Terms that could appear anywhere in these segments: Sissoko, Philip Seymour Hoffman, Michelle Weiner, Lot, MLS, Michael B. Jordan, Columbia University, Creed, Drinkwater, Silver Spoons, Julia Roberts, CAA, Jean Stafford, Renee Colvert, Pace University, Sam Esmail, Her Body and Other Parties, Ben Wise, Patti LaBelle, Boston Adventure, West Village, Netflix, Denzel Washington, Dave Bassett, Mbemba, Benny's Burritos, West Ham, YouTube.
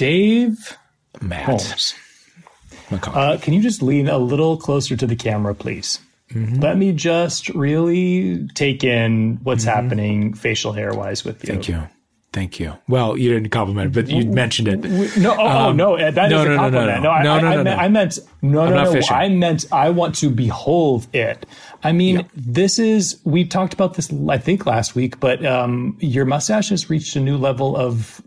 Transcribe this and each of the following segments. Dave Matt Holmes. Can you just lean a little closer to the camera, please? Mm-hmm. Let me just really take in what's happening facial hair-wise with you. Thank you. Well, you didn't compliment it, but you mentioned it. No, that is a compliment. I meant I want to behold it. I mean, this is, we talked about this, I think, last week, but your mustache has reached a new level of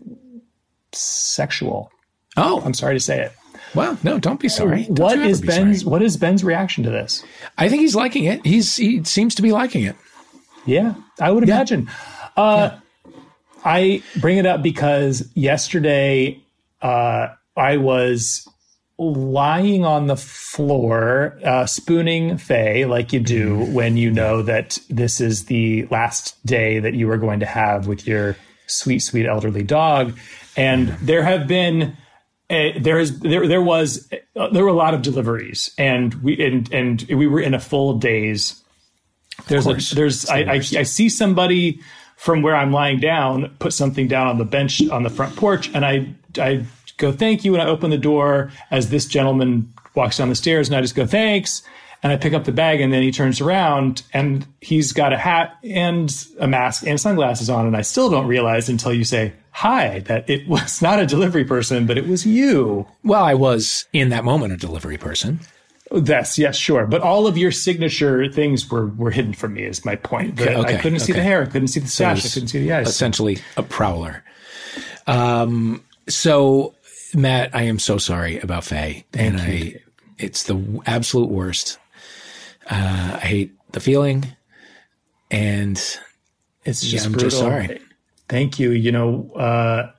sexual. Oh. I'm sorry to say it. Well, no, don't be sorry. What is Ben's reaction to this? I think he's liking it. He seems to be liking it. Yeah, I would imagine. I bring it up because yesterday I was lying on the floor spooning Faye like you do when you know that this is the last day that you are going to have with your sweet, sweet elderly dog. And there have been... There were a lot of deliveries, and we were in a full daze. I see somebody from where I'm lying down put something down on the bench on the front porch, and I go, thank you, and I open the door as this gentleman walks down the stairs, and I just go, thanks, and I pick up the bag, and then he turns around and he's got a hat and a mask and sunglasses on, and I still don't realize until you say, hi, that it was not a delivery person, but it was you. Well, I was in that moment a delivery person. Yes, sure. But all of your signature things were hidden from me is my point. I couldn't see the hair. I couldn't see the sash. I couldn't see the eyes. Essentially a prowler. So, Matt, I am so sorry about Faye. Thank you. It's the absolute worst. I hate the feeling. And it's just brutal. I'm just sorry. Thank you. You know,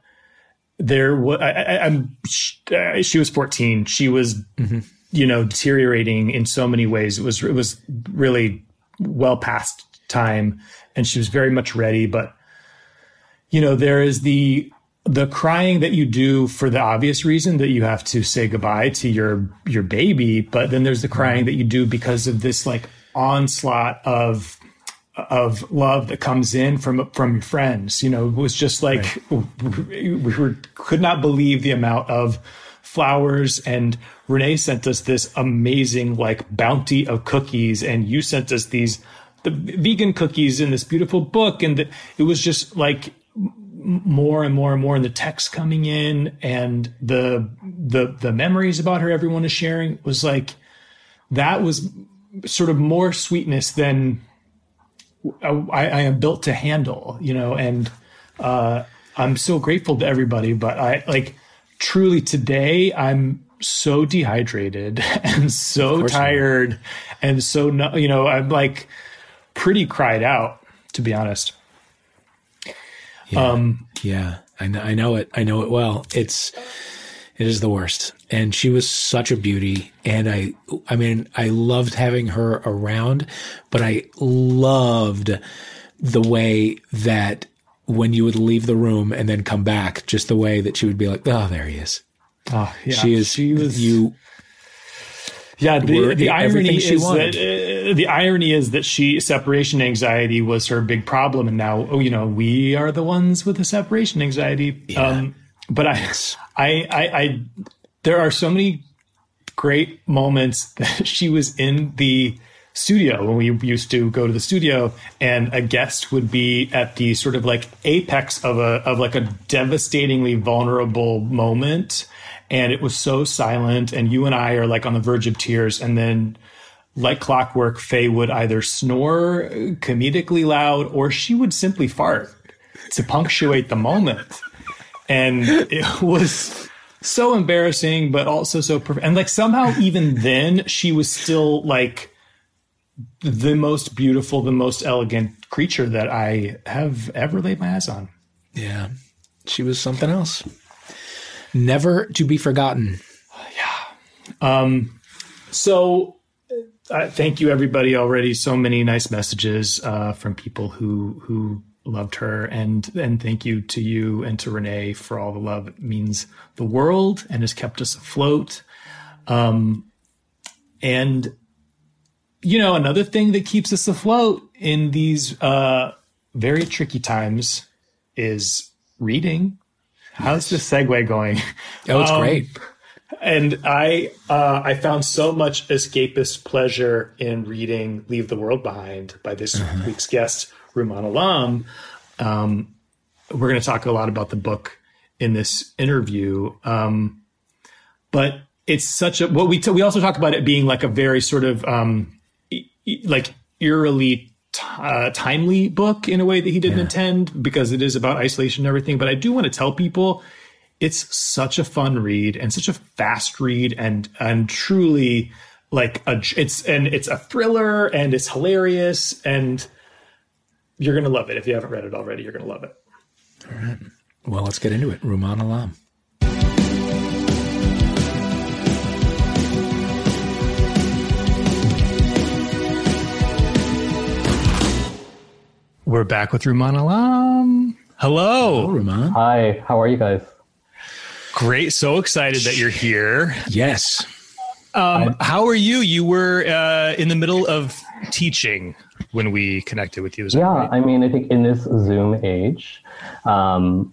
she was 14. She was, deteriorating in so many ways. It was really well past time, and she was very much ready. But, you know, there is the crying that you do for the obvious reason that you have to say goodbye to your baby. But then there's the crying that you do because of this like onslaught of love that comes in from your friends. You know, it was just like, we could not believe the amount of flowers, and Renee sent us this amazing like bounty of cookies, and you sent us the vegan cookies in this beautiful book. And it was just like more and more and more, and the text coming in and the memories about her everyone is sharing was like, that was sort of more sweetness than I am built to handle, you know, and I'm so grateful to everybody. But I truly today, I'm so dehydrated and so tired and so, you know, I'm like pretty cried out, to be honest. Yeah. I know it well. It is the worst. And she was such a beauty. And I mean, I loved having her around, but I loved the way that when you would leave the room and then come back, just the way that she would be like, oh, there he is. Oh, yeah. The irony is that separation anxiety was her big problem. And now, you know, we are the ones with the separation anxiety. Yeah. But there are so many great moments that she was in the studio when we used to go to the studio, and a guest would be at the sort of like apex of a devastatingly vulnerable moment. And it was so silent, and you and I are like on the verge of tears. And then like clockwork, Faye would either snore comedically loud, or she would simply fart to punctuate the moment. And it was so embarrassing, but also so perfect. And like somehow even then she was still like the most beautiful, the most elegant creature that I have ever laid my eyes on. Yeah. She was something else. Never to be forgotten. Yeah. So thank you everybody already. So many nice messages from people who loved her, and thank you to you and to Renee for all the love. It means the world and has kept us afloat. And you know, another thing that keeps us afloat in these very tricky times is reading. How's this segue going? Oh, it's great. And I found so much escapist pleasure in reading Leave the World Behind by this week's guest, Rumaan Alam. We're going to talk a lot about the book in this interview. But it's such a, what we also talk about it being like a very sort of eerily timely book in a way that he didn't intend, because it is about isolation and everything. But I do want to tell people it's such a fun read and such a fast read, and truly like it's a thriller, and it's hilarious, and you're going to love it. If you haven't read it already, you're going to love it. All right. Well, let's get into it. Rumaan Alam. We're back with Rumaan Alam. Hello. Hello, Rumaan. Hi. How are you guys? Great. So excited that you're here. Yes. How are you? You were in the middle of teaching when we connected with you. Yeah, right? I mean, I think in this Zoom age, I'm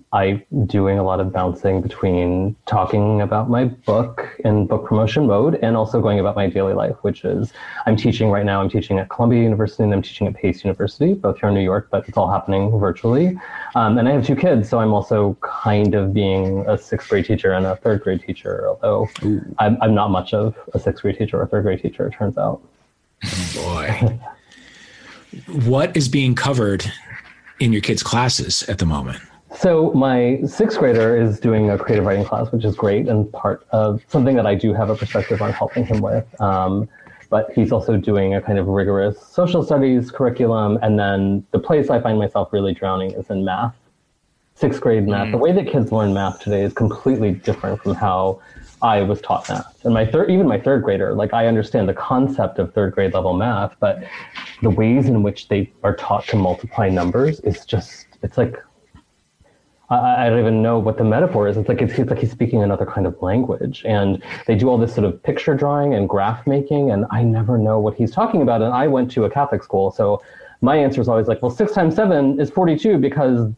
doing a lot of bouncing between talking about my book in book promotion mode and also going about my daily life, which is I'm teaching right now. I'm teaching at Columbia University and I'm teaching at Pace University, both here in New York, but it's all happening virtually. And I have two kids, so I'm also kind of being a sixth grade teacher and a third grade teacher, although I'm not much of a sixth grade teacher or a third grade teacher, it turns out. Oh, boy. What is being covered in your kids' classes at the moment? So my sixth grader is doing a creative writing class, which is great and part of something that I do have a perspective on helping him with. But he's also doing a kind of rigorous social studies curriculum. And then the place I find myself really drowning is in math, sixth grade math. The way that kids learn math today is completely different from how I was taught math. And even my third grader, like I understand the concept of third grade level math, but the ways in which they are taught to multiply numbers is just, it's like, I don't even know what the metaphor is. It's like he's speaking another kind of language. And they do all this sort of picture drawing and graph making, and I never know what he's talking about. And I went to a Catholic school, so my answer is always like, well, 6 times 7 is 42 because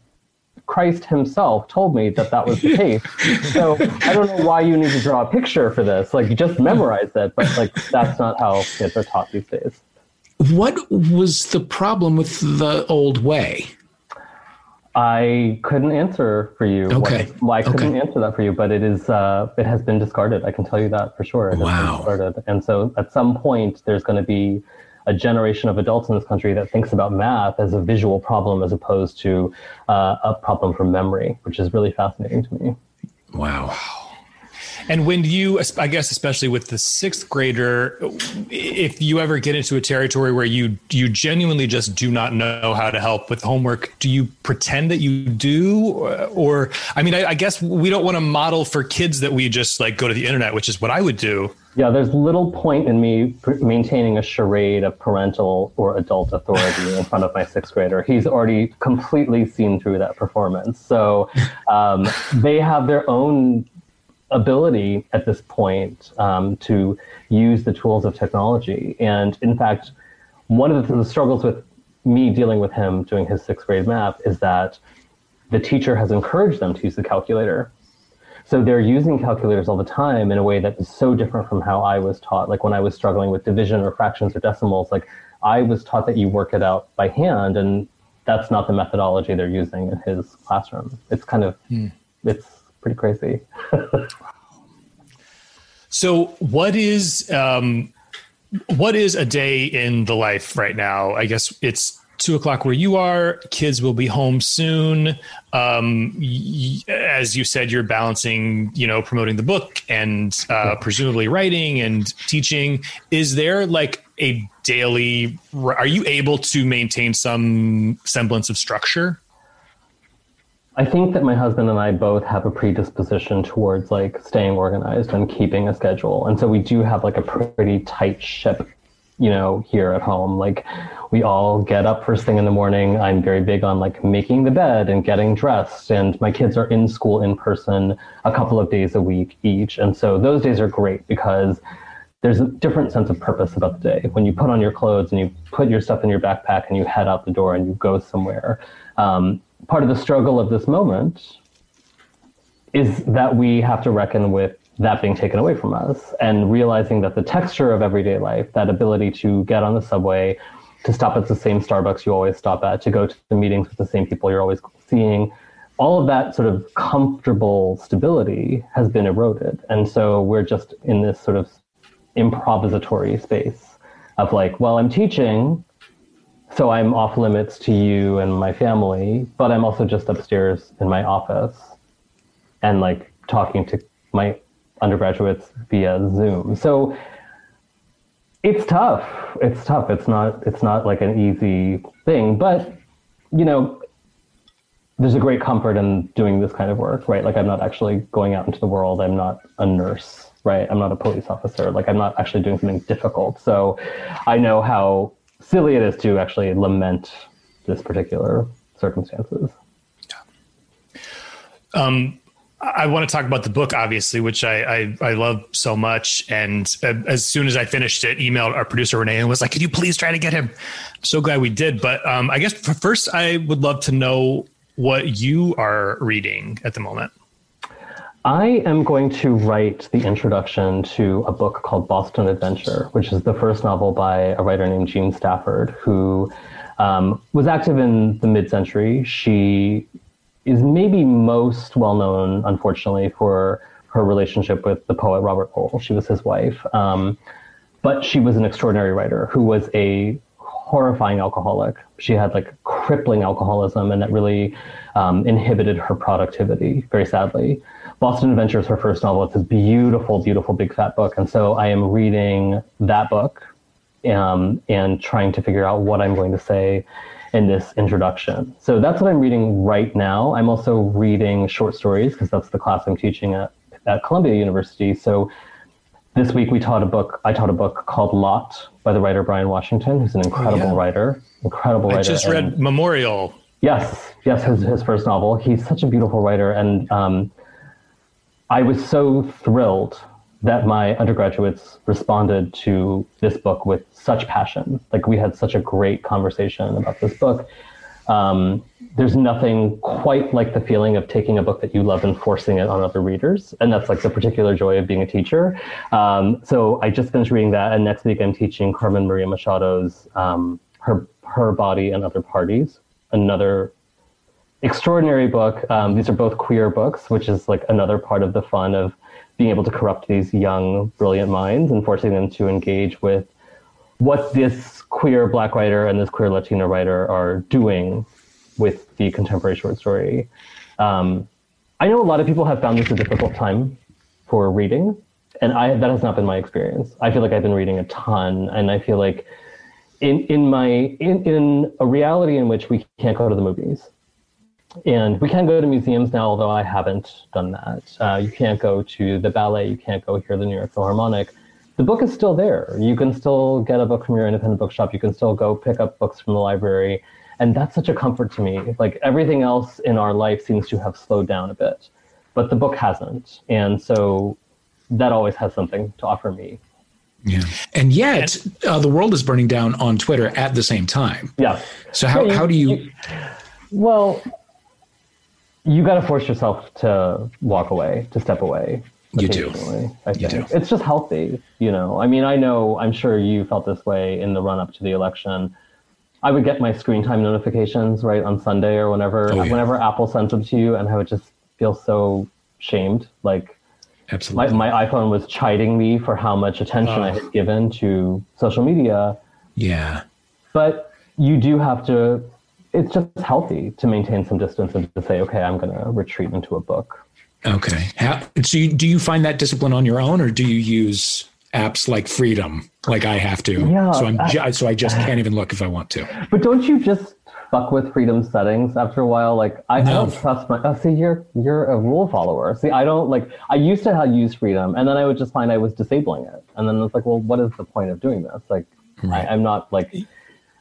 Christ himself told me that was the case. So I don't know why you need to draw a picture for this. Like, you just memorize it. But like, that's not how kids are taught these days. What was the problem with the old way? I couldn't answer for you. Okay. I couldn't answer that for you, but it is, it has been discarded. I can tell you that for sure. Wow. And so at some point there's going to be a generation of adults in this country that thinks about math as a visual problem as opposed to a problem from memory, which is really fascinating to me. Wow. And when you, I guess, especially with the sixth grader, if you ever get into a territory where you genuinely just do not know how to help with homework, do you pretend that you do? Or I mean, I guess we don't want to model for kids that we just like go to the internet, which is what I would do. Yeah, there's little point in me maintaining a charade of parental or adult authority in front of my sixth grader. He's already completely seen through that performance. So they have their own ability at this point to use the tools of technology. And in fact, one of the struggles with me dealing with him doing his sixth grade math is that the teacher has encouraged them to use the calculator. So they're using calculators all the time in a way that is so different from how I was taught. Like when I was struggling with division or fractions or decimals, like I was taught that you work it out by hand, and that's not the methodology they're using in his classroom. It's kind of, it's pretty crazy. So what is a day in the life right now? I guess it's 2:00 where you are. Kids will be home soon. As you said, you're balancing, promoting the book and presumably writing and teaching. Is there like a daily? Are you able to maintain some semblance of structure? I think that my husband and I both have a predisposition towards like staying organized and keeping a schedule, and so we do have like a pretty tight ship. Here at home, like we all get up first thing in the morning. I'm very big on like making the bed and getting dressed, and my kids are in school in person a couple of days a week each. And so those days are great because there's a different sense of purpose about the day. When you put on your clothes and you put your stuff in your backpack and you head out the door and you go somewhere, part of the struggle of this moment is that we have to reckon with that being taken away from us and realizing that the texture of everyday life, that ability to get on the subway, to stop at the same Starbucks you always stop at, to go to the meetings with the same people you're always seeing, all of that sort of comfortable stability has been eroded. And so we're just in this sort of improvisatory space of like, well, I'm teaching, so I'm off limits to you and my family, but I'm also just upstairs in my office and like talking to my undergraduates via Zoom. So it's tough. It's tough. It's not like an easy thing, but you know, there's a great comfort in doing this kind of work, right? Like I'm not actually going out into the world. I'm not a nurse, right? I'm not a police officer. Like I'm not actually doing something difficult. So I know how silly it is to actually lament this particular circumstances. Yeah. I want to talk about the book, obviously, which I love so much. And as soon as I finished it, emailed our producer, Renee, and was like, could you please try to get him? I'm so glad we did. But I guess first, I would love to know what you are reading at the moment. I am going to write the introduction to a book called Boston Adventure, which is the first novel by a writer named Jean Stafford, who was active in the mid-century. She is maybe most well-known, unfortunately, for her relationship with the poet Robert Lowell. She was his wife. But she was an extraordinary writer who was a horrifying alcoholic. She had like crippling alcoholism, and that really inhibited her productivity, very sadly. Boston Adventure is her first novel. It's a beautiful, beautiful big fat book. And so I am reading that book and trying to figure out what I'm going to say in this introduction. So that's what I'm reading right now. I'm also reading short stories because that's the class I'm teaching at Columbia University. So this week I taught a book called Lot by the writer Brian Washington, who's an incredible writer. Incredible writer. I just read Memorial. Yes, his first novel. He's such a beautiful writer. And I was so thrilled that my undergraduates responded to this book with such passion. Like we had such a great conversation about this book. There's nothing quite like the feeling of taking a book that you love and forcing it on other readers. And that's like the particular joy of being a teacher. So I just finished reading that. And next week I'm teaching Carmen Maria Machado's Her Body and Other Parties, another extraordinary book. These are both queer books, which is like another part of the fun of being able to corrupt these young, brilliant minds and forcing them to engage with what this queer Black writer and this queer Latina writer are doing with the contemporary short story. I know a lot of people have found this a difficult time for reading, and that has not been my experience. I feel like I've been reading a ton, and I feel like in a reality in which we can't go to the movies. And we can go to museums now, although I haven't done that. You can't go to the ballet. You can't go hear the New York Philharmonic. The book is still there. You can still get a book from your independent bookshop. You can still go pick up books from the library. And that's such a comfort to me. Like everything else in our life seems to have slowed down a bit, but the book hasn't. And so that always has something to offer me. Yeah. And yet the world is burning down on Twitter at the same time. Yeah. So how do you... Well... You got to force yourself to walk away, to step away. You do. You do. It's just healthy, you know. I mean, I know, I'm sure you felt this way in the run-up to the election. I would get my screen time notifications, right, on Sunday or whenever Apple sends them to you, and I would just feel so shamed. Like, absolutely. My iPhone was chiding me for how much attention I had given to social media. Yeah. But you do have to... It's just healthy to maintain some distance and to say, okay, I'm going to retreat into a book. Okay. Do you find that discipline on your own, or do you use apps like Freedom, like I have to? Yeah, so I just can't even look if I want to. But don't you just fuck with Freedom settings after a while? Like I don't trust my... Oh, see, you're a rule follower. See, I don't like... I used to use Freedom, and then I would just find I was disabling it. And then it's like, well, what is the point of doing this? Like, right. I'm not like...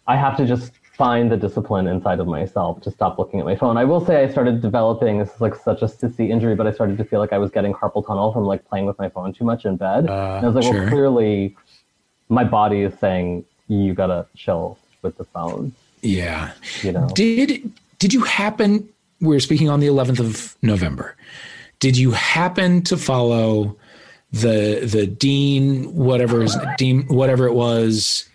I have to just... find the discipline inside of myself to stop looking at my phone. I will say I started developing, this is like such a sissy injury, but I started to feel like I was getting carpal tunnel from like playing with my phone too much in bed. And I was like, sure. Well, clearly my body is saying, you gotta chill with the phone. Yeah. You know? Did you happen, we're speaking on the 11th of November. Did you happen to follow the Dean, whatever it was,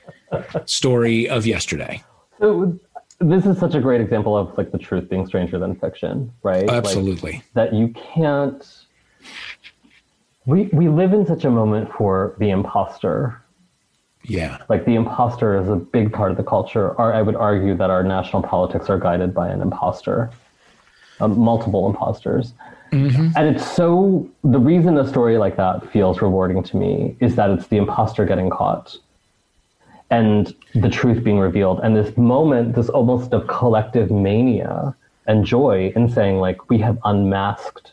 story of yesterday? So this is such a great example of like the truth being stranger than fiction, right? Absolutely. Like, that you can't. We live in such a moment for the imposter. Yeah. Like the imposter is a big part of the culture. I would argue that our national politics are guided by an imposter, multiple imposters. Mm-hmm. And it's so, the reason a story like that feels rewarding to me is that it's the imposter getting caught and the truth being revealed. And this moment, this almost of collective mania and joy in saying like, we have unmasked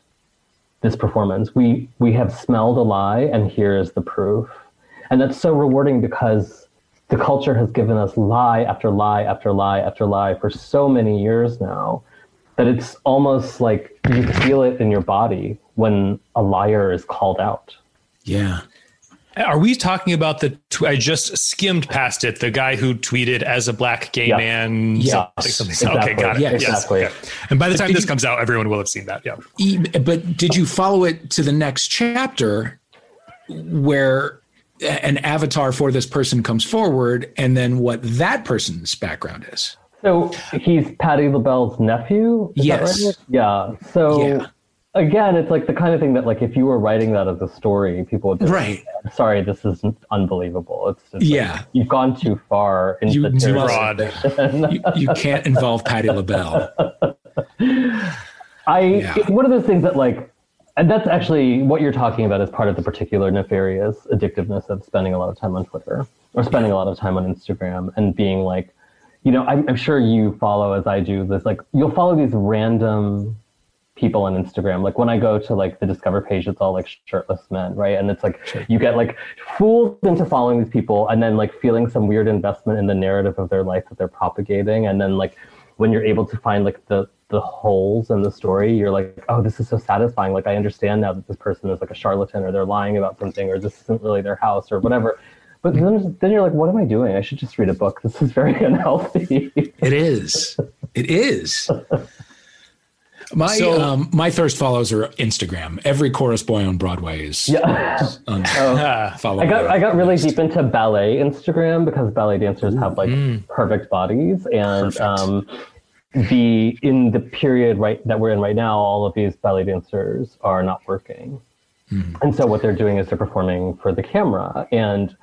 this performance. We have smelled a lie and here is the proof. And that's so rewarding because the culture has given us lie after lie after lie after lie for so many years now that it's almost like you feel it in your body when a liar is called out. Yeah. Are we talking about I just skimmed past it, the guy who tweeted as a black gay man? Yeah. Exactly. Okay, got it. Yes. Exactly. Yes. Okay. And by the time this comes out, everyone will have seen that. Yeah. But did you follow it to the next chapter where an avatar for this person comes forward and then what that person's background is? So he's Patti LaBelle's nephew? Yes. Right? Yeah. So again, it's like the kind of thing that like if you were writing that as a story, people would be like, I'm sorry, this is unbelievable. It's just like, you've gone too far into the broad. you can't involve Patti LaBelle. It's one of those things that like, and that's actually what you're talking about is part of the particular nefarious addictiveness of spending a lot of time on Twitter or spending a lot of time on Instagram and being like, you know, I'm sure you follow as I do this, like you'll follow these random people on Instagram. Like when I go to like the Discover page, it's all like shirtless men, right? And it's like, you get like fooled into following these people and then like feeling some weird investment in the narrative of their life that they're propagating. And then like, when you're able to find like the holes in the story, you're like, oh, this is so satisfying. Like I understand now that this person is like a charlatan or they're lying about something or this isn't really their house or whatever. But then you're like, what am I doing? I should just read a book. This is very unhealthy. It is. My thirst follows are Instagram. Every chorus boy on Broadway is. Yeah. I got really deep into ballet Instagram because ballet dancers have like perfect bodies. And in the period that we're in right now, all of these ballet dancers are not working. Mm. And so what they're doing is they're performing for the camera. And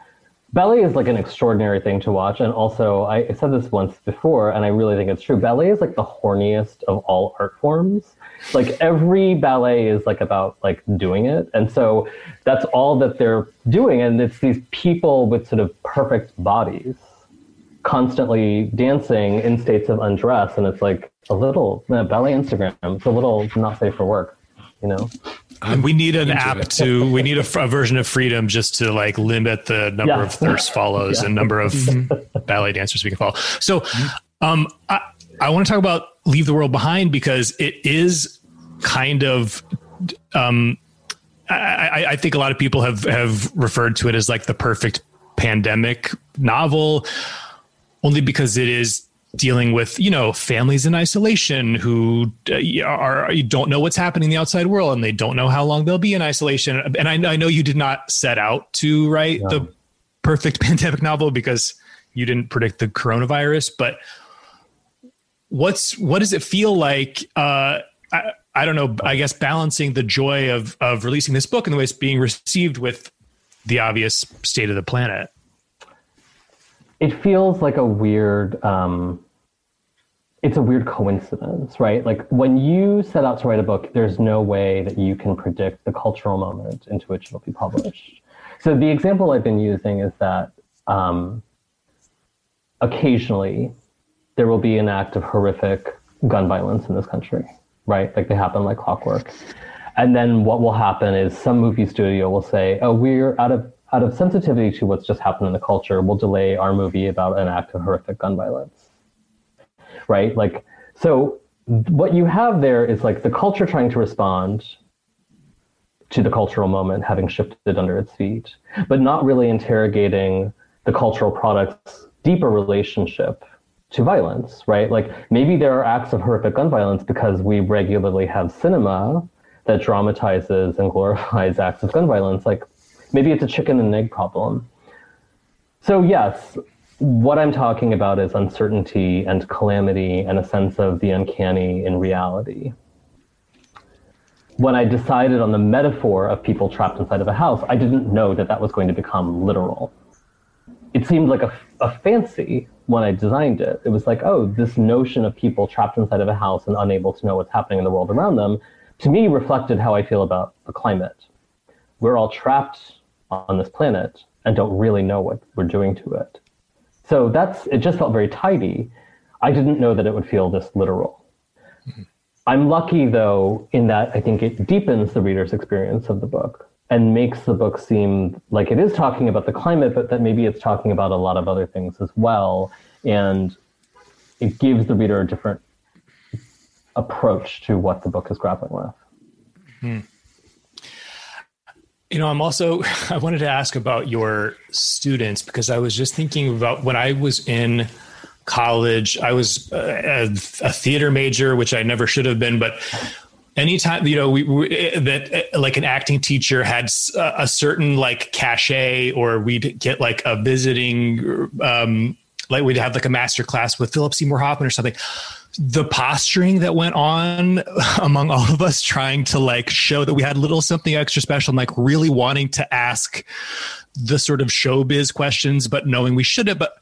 ballet is like an extraordinary thing to watch. And also, I said this once before, and I really think it's true. Ballet is like the horniest of all art forms. Like every ballet is like about like doing it. And so that's all that they're doing. And it's these people with sort of perfect bodies constantly dancing in states of undress. And it's like a little ballet Instagram. It's a little not safe for work, you know? We need an app we need a version of Freedom just to like limit the number of thirst follows and number of ballet dancers we can follow. So I want to talk about Leave the World Behind because it is kind of, I think a lot of people have referred to it as like the perfect pandemic novel only because it is dealing with, you know, families in isolation who you don't know what's happening in the outside world and they don't know how long they'll be in isolation. And I know you did not set out to write the perfect pandemic novel because you didn't predict the coronavirus, but what does it feel like? I don't know, I guess balancing the joy of releasing this book and the way it's being received with the obvious state of the planet. It feels like a weird, it's a weird coincidence, right? Like when you set out to write a book, there's no way that you can predict the cultural moment into which it'll be published. So the example I've been using is that occasionally there will be an act of horrific gun violence in this country, right? Like they happen like clockwork. And then what will happen is some movie studio will say, oh, we're out of sensitivity to what's just happened in the culture, we'll delay our movie about an act of horrific gun violence, right? Like, so what you have there is like the culture trying to respond to the cultural moment having shifted under its feet, but not really interrogating the cultural product's deeper relationship to violence, right? Like maybe there are acts of horrific gun violence because we regularly have cinema that dramatizes and glorifies acts of gun violence. Like, maybe it's a chicken and egg problem. So yes, what I'm talking about is uncertainty and calamity and a sense of the uncanny in reality. When I decided on the metaphor of people trapped inside of a house, I didn't know that that was going to become literal. It seemed like a fancy when I designed it. It was like, oh, this notion of people trapped inside of a house and unable to know what's happening in the world around them, to me, reflected how I feel about the climate. We're all trapped on this planet and don't really know what we're doing to it. So it just felt very tidy. I didn't know that it would feel this literal. Mm-hmm. I'm lucky, though, in that I think it deepens the reader's experience of the book and makes the book seem like it is talking about the climate, but that maybe it's talking about a lot of other things as well. And it gives the reader a different approach to what the book is grappling with. Hmm. You know, I wanted to ask about your students, because I was just thinking about when I was in college, I was a theater major, which I never should have been, but anytime, you know, that like an acting teacher had a certain like cachet, or we'd get like a visiting, like we'd have like a master class with Philip Seymour Hoffman or something. The posturing that went on among all of us trying to like show that we had a little something extra special, and like really wanting to ask the sort of showbiz questions, but knowing we shouldn't. But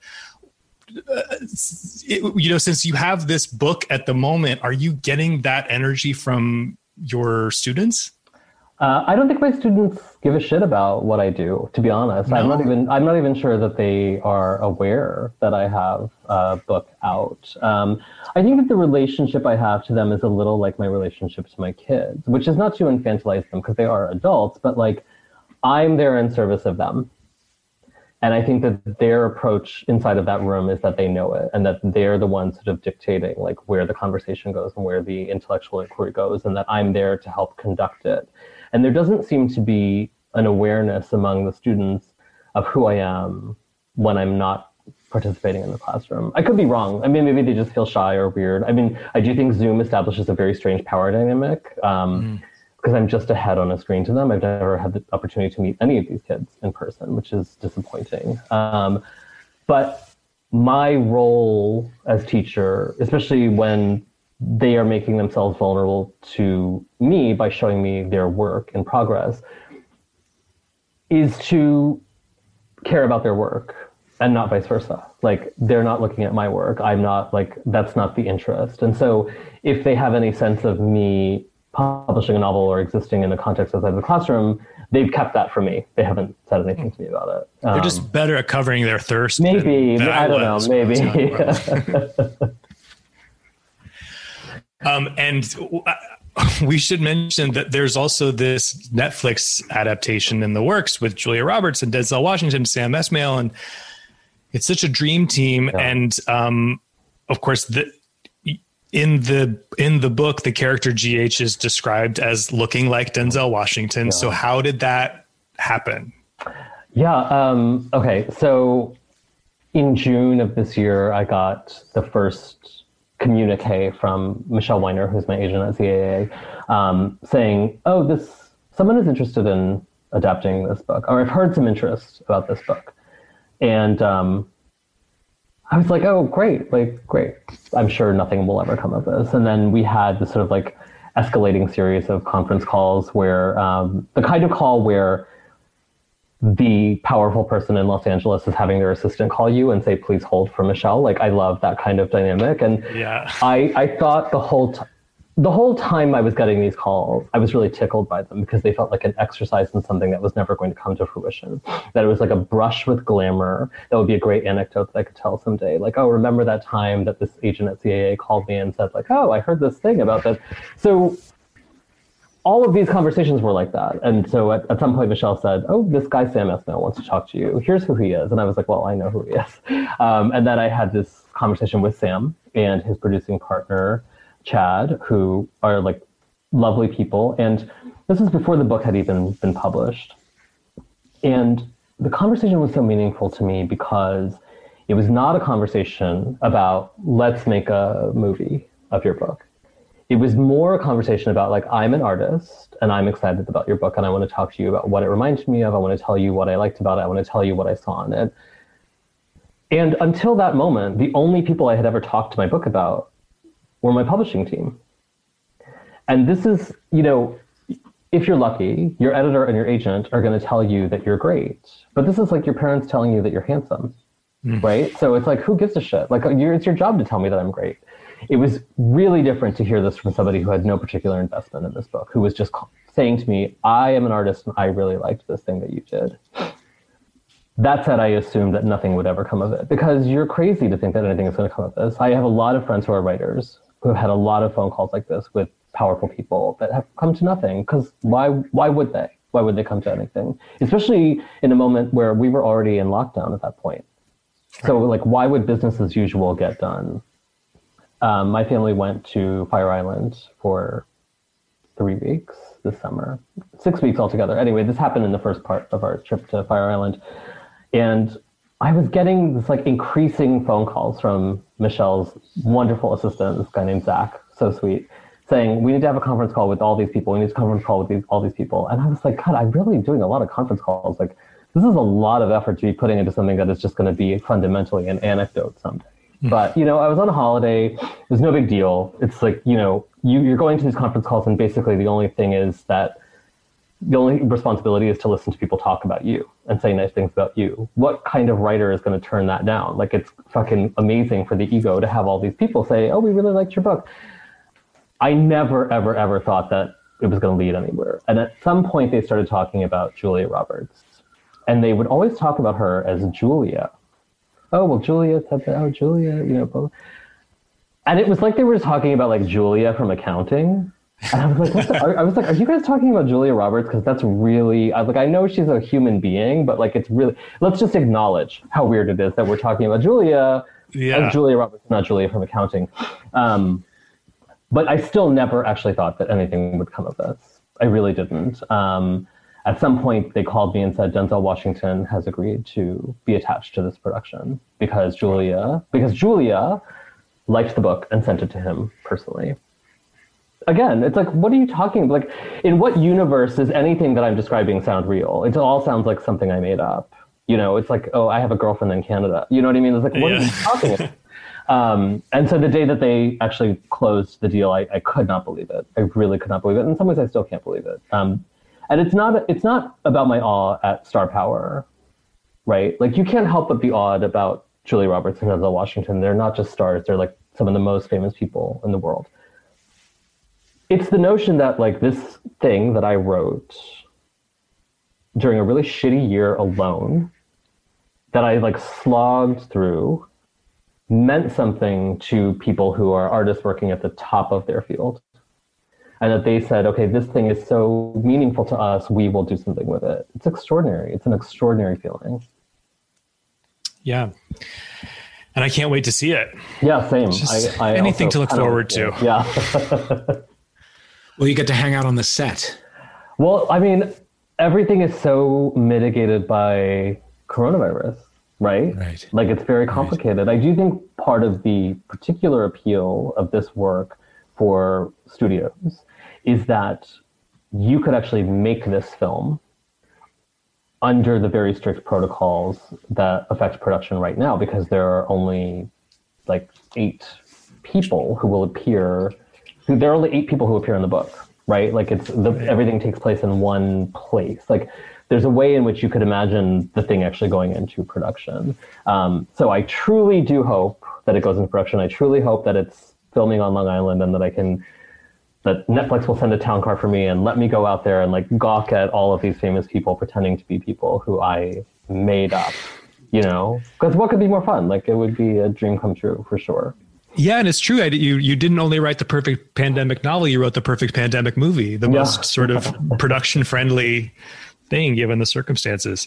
you know, since you have this book at the moment, are you getting that energy from your students? I don't think my students give a shit about what I do, to be honest. No. I'm not even sure that they are aware that I have a book out. I think that the relationship I have to them is a little like my relationship to my kids, which is not to infantilize them because they are adults, but like I'm there in service of them. And I think that their approach inside of that room is that they know it and that they're the ones sort of dictating like where the conversation goes and where the intellectual inquiry goes, and that I'm there to help conduct it. And there doesn't seem to be an awareness among the students of who I am when I'm not participating in the classroom. I could be wrong. I mean, maybe they just feel shy or weird. I mean, I do think Zoom establishes a very strange power dynamic because I'm just a head on a screen to them. I've never had the opportunity to meet any of these kids in person, which is disappointing. But my role as teacher, especially when they are making themselves vulnerable to me by showing me their work in progress, is to care about their work and not vice versa. Like, they're not looking at my work. I'm not, like, that's not the interest. And so if they have any sense of me publishing a novel or existing in the context outside of the classroom, they've kept that from me. They haven't said anything to me about it. They're just better at covering their thirst. Maybe, I don't know, maybe. And we should mention that there's also this Netflix adaptation in the works with Julia Roberts and Denzel Washington, Sam Esmail, and it's such a dream team. Yeah. And of course, in the book, the character GH is described as looking like Denzel Washington. Yeah. So how did that happen? Yeah. Okay. So in June of this year, I got the first communique from Michelle Weiner, who's my agent at CAA, saying, oh, someone is interested in adapting this book, or I've heard some interest about this book. And I was like, oh, great. I'm sure nothing will ever come of this. And then we had this sort of like escalating series of conference calls where the kind of call where the powerful person in Los Angeles is having their assistant call you and say, please hold for Michelle. Like, I love that kind of dynamic. And yeah. I thought the whole time I was getting these calls, I was really tickled by them because they felt like an exercise in something that was never going to come to fruition. That it was like a brush with glamour. That would be a great anecdote that I could tell someday. Like, oh, remember that time that this agent at CAA called me and said, like, oh, I heard this thing about this. So all of these conversations were like that. And so at some point, Michelle said, oh, this guy, Sam Esmail, wants to talk to you. Here's who he is. And I was like, well, I know who he is. And then I had this conversation with Sam and his producing partner, Chad, who are like lovely people. And this is before the book had even been published. And the conversation was so meaningful to me because it was not a conversation about, let's make a movie of your book. It was more a conversation about, like, I'm an artist and I'm excited about your book and I want to talk to you about what it reminds me of. I want to tell you what I liked about it. I want to tell you what I saw in it. And until that moment, the only people I had ever talked to my book about were my publishing team. And this is, you know, if you're lucky, your editor and your agent are going to tell you that you're great. But this is like your parents telling you that you're handsome, right? So it's like, who gives a shit? Like, it's your job to tell me that I'm great. It was really different to hear this from somebody who had no particular investment in this book, who was just saying to me, I am an artist and I really liked this thing that you did. That said, I assumed that nothing would ever come of it, because you're crazy to think that anything is going to come of this. I have a lot of friends who are writers who have had a lot of phone calls like this with powerful people that have come to nothing, because why would they? Why would they come to anything? Especially in a moment where we were already in lockdown at that point. So, like, why would business as usual get done? My family went to Fire Island for 3 weeks this summer, 6 weeks altogether. Anyway, this happened in the first part of our trip to Fire Island. And I was getting this, like, increasing phone calls from Michelle's wonderful assistant, this guy named Zach, so sweet, saying, we need to have a conference call with all these people. We need to conference call with all these people. And I was like, God, I'm really doing a lot of conference calls. Like, this is a lot of effort to be putting into something that is just going to be fundamentally an anecdote someday. But, you know, I was on a holiday. It was no big deal. It's like, you know, you're going to these conference calls and basically the only thing is that the only responsibility is to listen to people talk about you and say nice things about you. What kind of writer is going to turn that down? Like, it's fucking amazing for the ego to have all these people say, oh, we really liked your book. I never, ever, ever thought that it was going to lead anywhere. And at some point they started talking about Julia Roberts, and they would always talk about her as Julia. Oh, well, Julia said that. Oh, Julia, you know, blah. And it was like they were talking about, like, Julia from accounting. And I was like, are you guys talking about Julia Roberts? Because that's really, I was like, I know she's a human being, but, like, it's really, let's just acknowledge how weird it is that we're talking about Julia as Julia Roberts, not Julia from accounting. But I still never actually thought that anything would come of this. I really didn't. At some point, they called me and said, Denzel Washington has agreed to be attached to this production because Julia liked the book and sent it to him personally. Again, it's like, what are you talking about? Like, in what universe does anything that I'm describing sound real? It all sounds like something I made up. You know, it's like, oh, I have a girlfriend in Canada. You know what I mean? It's like, what are you talking about? And so the day that they actually closed the deal, I could not believe it. I really could not believe it. In some ways, I still can't believe it. And it's not about my awe at star power, right? Like, you can't help but be awed about Julia Roberts and Denzel Washington. They're not just stars. They're, like, some of the most famous people in the world. It's the notion that, like, this thing that I wrote during a really shitty year alone that I, like, slogged through meant something to people who are artists working at the top of their field. And that they said, okay, this thing is so meaningful to us, we will do something with it. It's extraordinary. It's an extraordinary feeling. Yeah. And I can't wait to see it. Yeah, same. I anything to look forward to. Yeah. Well, you get to hang out on the set. Well, I mean, everything is so mitigated by coronavirus, right? Right. Like, it's very complicated. Right. I do think part of the particular appeal of this work for studios is that you could actually make this film under the very strict protocols that affect production right now, because there are only, like, 8 people who will appear. There are only 8 people who appear in the book, right? Like, everything takes place in one place. Like, there's a way in which you could imagine the thing actually going into production. So I truly do hope that it goes into production. I truly hope that it's filming on Long Island, and that Netflix will send a town car for me and let me go out there and, like, gawk at all of these famous people pretending to be people who I made up, you know, because what could be more fun? Like, it would be a dream come true for sure. Yeah. And it's true. You didn't only write the perfect pandemic novel, you wrote the perfect pandemic movie, the most sort of production friendly thing given the circumstances.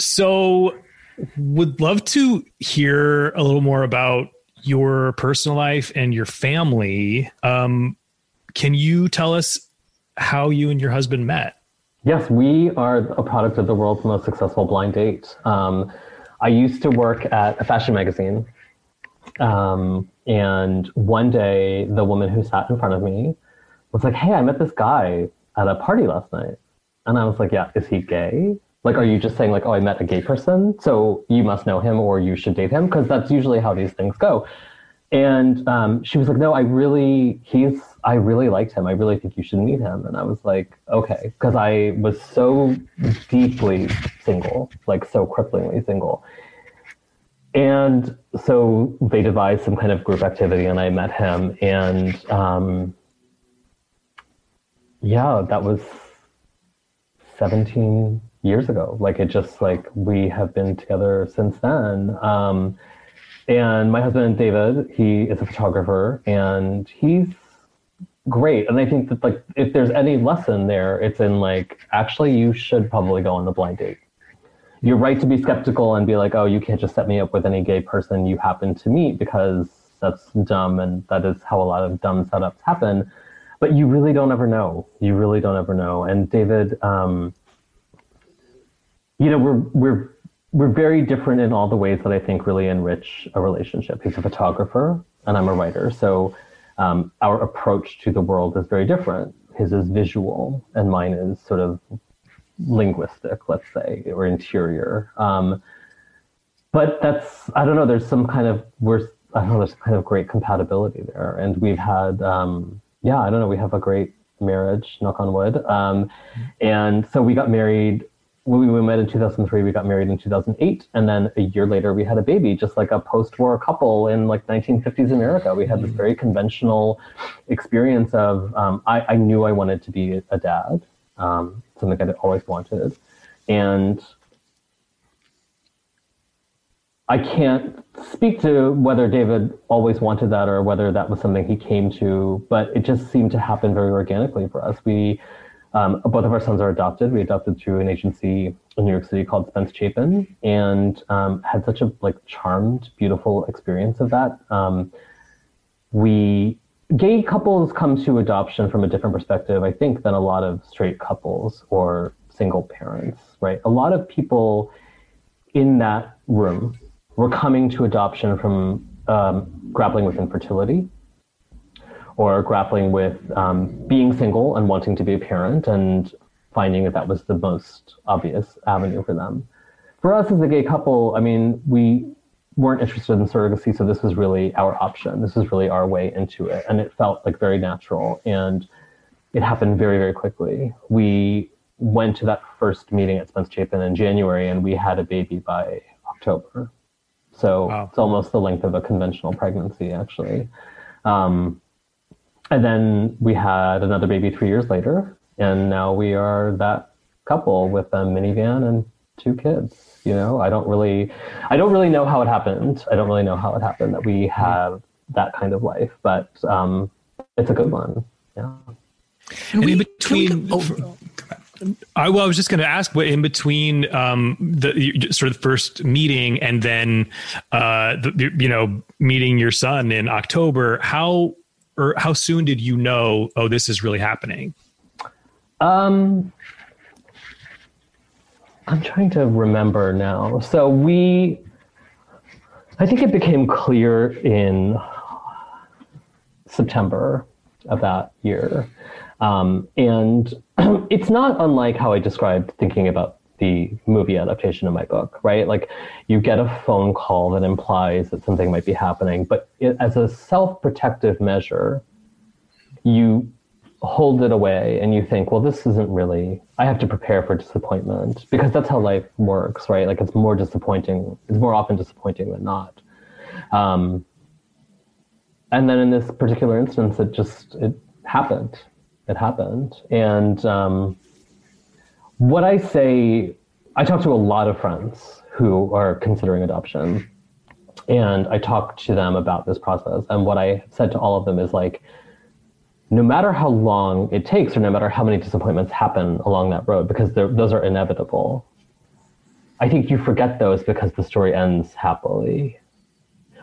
So Would love to hear a little more about your personal life and your family. Can you tell us how you and your husband met? Yes, we are a product of the world's most successful blind date. I used to work at a fashion magazine. And one day the woman who sat in front of me was like, "Hey, I met this guy at a party last night." And I was like, "Yeah, is he gay? Like, are you just saying like, oh, I met a gay person, so you must know him or you should date him?" Because that's usually how these things go. And she was like, "No, I really liked him. I really think you should meet him." And I was like, okay, because I was so deeply single, like so cripplingly single. And so they devised some kind of group activity and I met him. And that was 17 years ago. Like, it just like, we have been together since then. And my husband, David, he is a photographer and he's great. And I think that like, if there's any lesson there, it's in like, actually, you should probably go on the blind date. You're right to be skeptical and be like, oh, you can't just set me up with any gay person you happen to meet, because that's dumb. And that is how a lot of dumb setups happen. But you really don't ever know. You really don't ever know. And David, we're very different in all the ways that I think really enrich a relationship. He's a photographer and I'm a writer. So our approach to the world is very different. His is visual and mine is sort of linguistic, let's say, or interior. But that's, I don't know, there's some kind of, there's kind of great compatibility there. And we've had, we have a great marriage, knock on wood. And so we got married. When we met in 2003, we got married in 2008. And then a year later, we had a baby, just like a post-war couple in like 1950s America. We had this very conventional experience of, I knew I wanted to be a dad, something I'd always wanted. And I can't speak to whether David always wanted that or whether that was something he came to, but it just seemed to happen very organically for us. Both of our sons are adopted. We adopted through an agency in New York City called Spence Chapin, and had such a like charmed, beautiful experience of that. Gay couples come to adoption from a different perspective, I think, than a lot of straight couples or single parents, right? A lot of people in that room were coming to adoption from grappling with infertility, or grappling with being single and wanting to be a parent and finding that was the most obvious avenue for them. For us as a gay couple, I mean, we weren't interested in surrogacy, so this was really our option. This was really our way into it. And it felt like very natural. And it happened very, very quickly. We went to that first meeting at Spence Chapin in January, and we had a baby by October. So It's almost the length of a conventional pregnancy, actually. And then we had another baby 3 years later, and now we are that couple with a minivan and two kids. You know, I don't really know how it happened. I don't really know how it happened that we have that kind of life, but it's a good one. Yeah. And in between, I was just going to ask, but in between the sort of first meeting and then meeting your son in October, how soon did you know, oh, this is really happening? I'm trying to remember now. So I think it became clear in September of that year. And it's not unlike how I described thinking about the movie adaptation of my book, right? Like, you get a phone call that implies that something might be happening, but as a self-protective measure, you hold it away and you think, well, this isn't really, I have to prepare for disappointment, because that's how life works, right? Like, it's more disappointing. It's more often disappointing than not. And then in this particular instance, it happened. It happened. And, what I say, I talk to a lot of friends who are considering adoption, and I talk to them about this process. And what I said to all of them is like, no matter how long it takes or no matter how many disappointments happen along that road, because those are inevitable, I think you forget those because the story ends happily,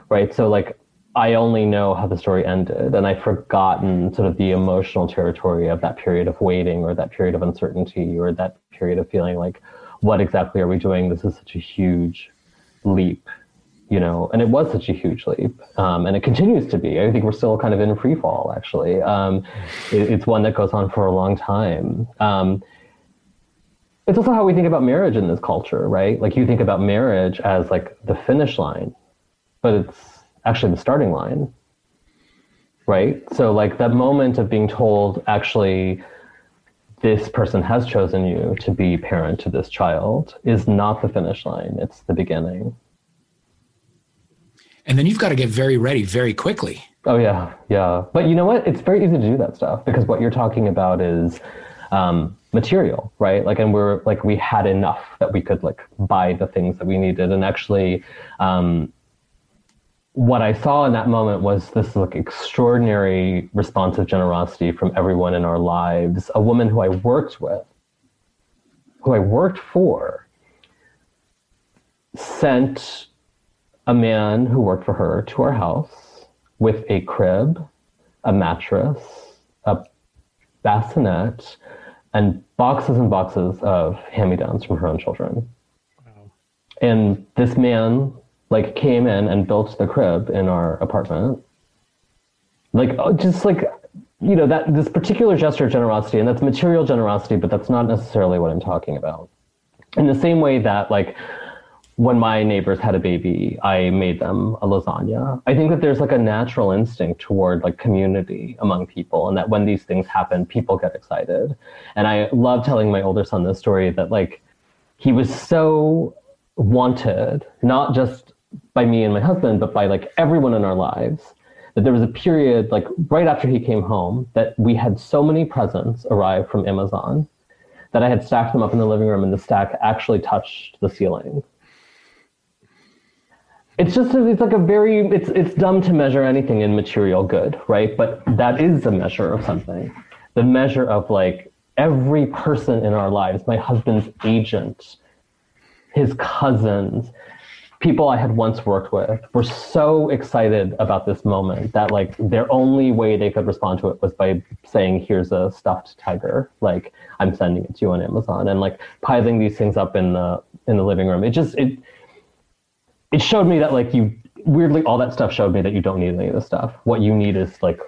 right? So like, I only know how the story ended, and I've forgotten sort of the emotional territory of that period of waiting, or that period of uncertainty, or that period of feeling like, what exactly are we doing? This is such a huge leap, you know, and it was such a huge leap, and it continues to be. I think we're still kind of in free fall, actually. It's one that goes on for a long time. It's also how we think about marriage in this culture, right? Like, you think about marriage as like the finish line, but it's actually the starting line, right? So like that moment of being told, actually, this person has chosen you to be parent to this child is not the finish line. It's the beginning. And then you've got to get very ready very quickly. Oh yeah. Yeah. But you know what? It's very easy to do that stuff because what you're talking about is, material, right? Like, and we're like, we had enough that we could like buy the things that we needed. And actually, what I saw in that moment was this like extraordinary response of generosity from everyone in our lives. A woman who I worked with, who I worked for, sent a man who worked for her to our house with a crib, a mattress, a bassinet, and boxes of hand-me-downs from her own children. Wow. And this man like came in and built the crib in our apartment. Like, just like, you know, that this particular gesture of generosity, and that's material generosity, but that's not necessarily what I'm talking about. In the same way that like when my neighbors had a baby, I made them a lasagna. I think that there's like a natural instinct toward like community among people, and that when these things happen, people get excited. And I love telling my older son this story that like he was so wanted, not just by me and my husband, but by like everyone in our lives, that there was a period like right after he came home that we had so many presents arrive from Amazon that I had stacked them up in the living room, and the stack actually touched the ceiling. It's just, it's like a very, it's dumb to measure anything in material good, right? But that is the measure of something. The measure of like every person in our lives, my husband's agent, his cousins, people I had once worked with, were so excited about this moment that like their only way they could respond to it was by saying, here's a stuffed tiger, like I'm sending it to you on Amazon, and like piling these things up in the living room. It showed me that like weirdly, all that stuff showed me that you don't need any of this stuff. What you need is like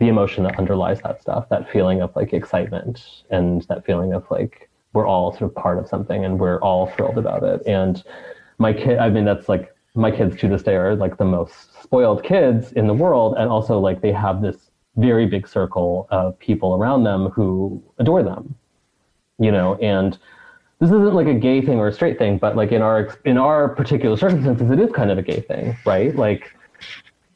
the emotion that underlies that stuff, that feeling of like excitement, and that feeling of like, we're all sort of part of something and we're all thrilled about it. And that's like, my kids to this day are like the most spoiled kids in the world. And also like, they have this very big circle of people around them who adore them, you know, and this isn't like a gay thing or a straight thing, but like in our particular circumstances, it is kind of a gay thing, right? Like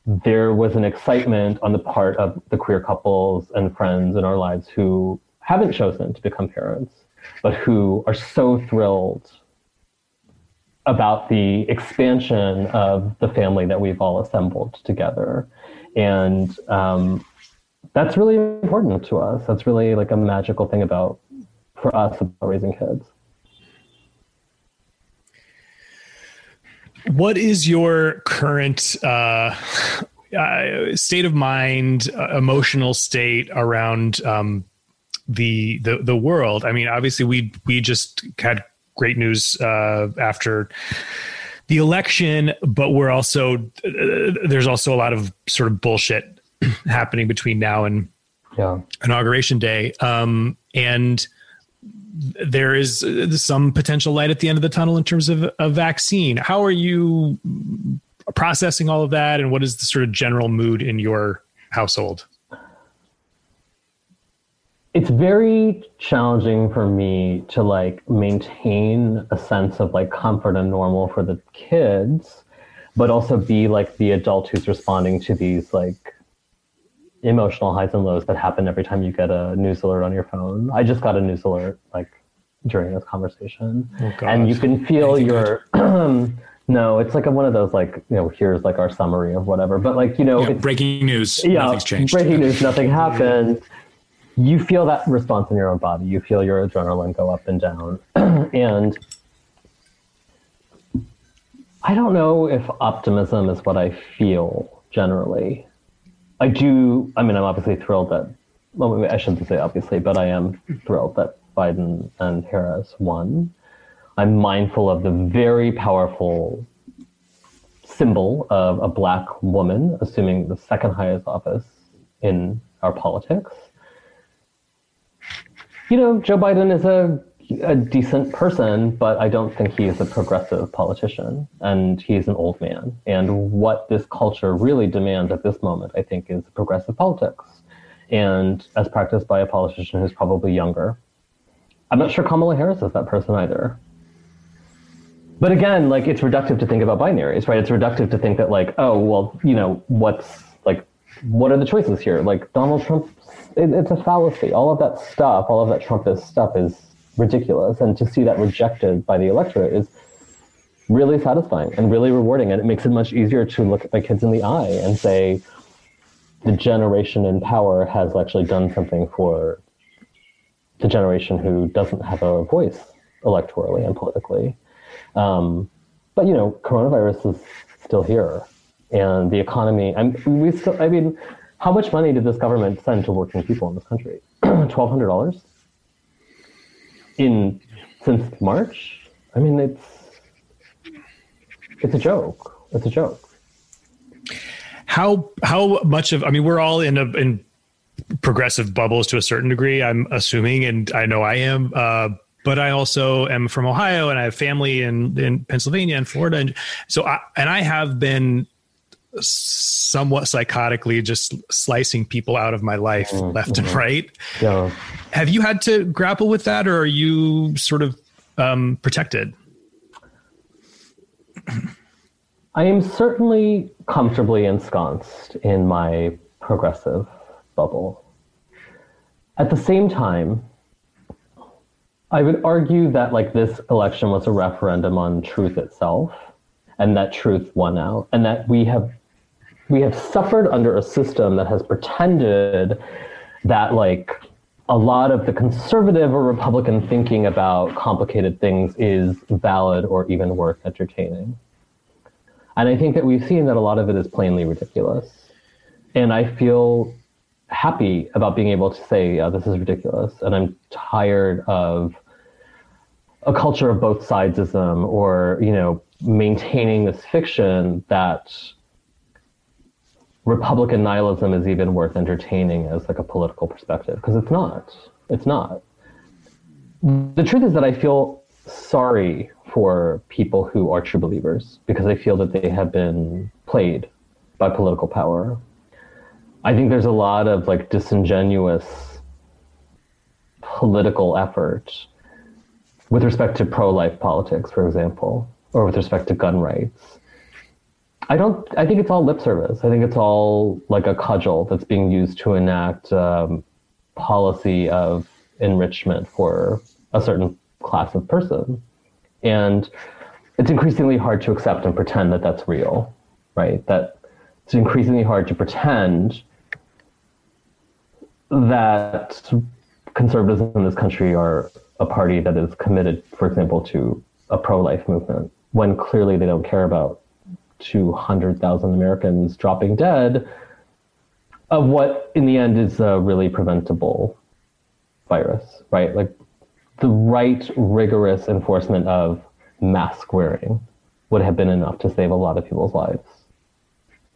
there was an excitement on the part of the queer couples and friends in our lives who haven't chosen to become parents, but who are so thrilled about the expansion of the family that we've all assembled together. And that's really important to us. That's really like a magical thing for us about raising kids. What is your current state of mind, emotional state around the world? I mean, obviously, we just had great news after the election, but we're also there's also a lot of sort of bullshit happening between now and Inauguration Day, and there is some potential light at the end of the tunnel in terms of a vaccine. How are you processing all of that? And what is the sort of general mood in your household? It's very challenging for me to like maintain a sense of like comfort and normal for the kids, but also be like the adult who's responding to these like emotional highs and lows that happen every time you get a news alert on your phone. I just got a news alert like during this conversation. Oh, and you can feel no, it's like one of those like, you know, here's like our summary of whatever, but like, you know, it's breaking news. Yeah, nothing's changed. Breaking news, nothing happened. You feel that response in your own body. You feel your adrenaline go up and down. And I don't know if optimism is what I feel generally. I'm obviously thrilled that, well, I shouldn't say obviously, but I am thrilled that Biden and Harris won. I'm mindful of the very powerful symbol of a Black woman assuming the second highest office in our politics. You know, Joe Biden is a decent person, but I don't think he is a progressive politician, and he's an old man. And what this culture really demands at this moment, I think, is progressive politics, and as practiced by a politician who's probably younger. I'm not sure Kamala Harris is that person either. But again, like, it's reductive to think about binaries, right? It's reductive to think that, like, oh, well, you know, what are the choices here? Like, Donald Trump, it's a fallacy. All of that Trumpist stuff is ridiculous, and to see that rejected by the electorate is really satisfying and really rewarding, and it makes it much easier to look my kids in the eye and say the generation in power has actually done something for the generation who doesn't have a voice electorally and politically. But you know, coronavirus is still here, and the economy. How much money did this government send to working people in this country? $1,200. Since March? I mean, it's a joke. It's a joke. How much of, I mean, we're all in progressive bubbles to a certain degree, I'm assuming, and I know I am, but I also am from Ohio, and I have family in Pennsylvania and Florida. And so I have been somewhat psychotically just slicing people out of my life left and right. Yeah. Have you had to grapple with that, or are you sort of protected? I am certainly comfortably ensconced in my progressive bubble. At the same time, I would argue that, like, this election was a referendum on truth itself, and that truth won out, and that we have suffered under a system that has pretended that, like, a lot of the conservative or Republican thinking about complicated things is valid or even worth entertaining. And I think that we've seen that a lot of it is plainly ridiculous. And I feel happy about being able to say, this is ridiculous, and I'm tired of a culture of both sidesism, or, you know, maintaining this fiction that Republican nihilism is even worth entertaining as, like, a political perspective, because it's not. It's not. The truth is that I feel sorry for people who are true believers, because I feel that they have been played by political power. I think there's a lot of, like, disingenuous political effort with respect to pro-life politics, for example, or with respect to gun rights. I think it's all lip service. I think it's all, like, a cudgel that's being used to enact policy of enrichment for a certain class of person. And it's increasingly hard to accept and pretend that that's real, right? That it's increasingly hard to pretend that conservatives in this country are a party that is committed, for example, to a pro-life movement, when clearly they don't care about 200,000 Americans dropping dead of what in the end is a really preventable virus, right? Like, the right rigorous enforcement of mask wearing would have been enough to save a lot of people's lives.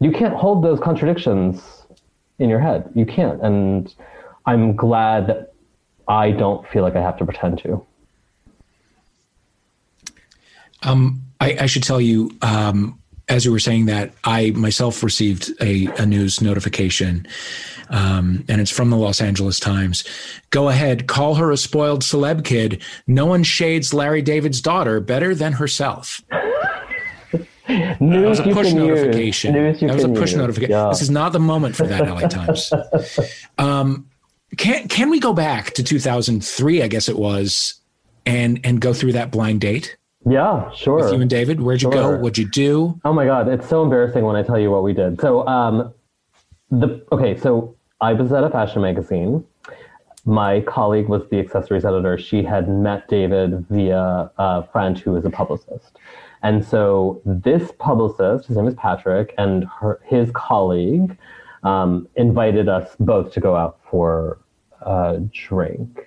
You can't hold those contradictions in your head. You can't. And I'm glad that I don't feel like I have to pretend to. I should tell you, as you were saying that, I myself received a news notification, and it's from the Los Angeles Times. Go ahead, call her a spoiled celeb kid. No one shades Larry David's daughter better than herself. That was a push notification. That was a push notification. Yeah. This is not the moment for that, LA Times. Can we go back to 2003, I guess it was, and go through that blind date? Yeah, sure. With you and David, where'd you go? What'd you do? Oh my God, it's so embarrassing when I tell you what we did. So I was at a fashion magazine. my colleague was the accessories editor. She had met David via a friend who is a publicist. And so this publicist, his name is Patrick, and his colleague invited us both to go out for a drink.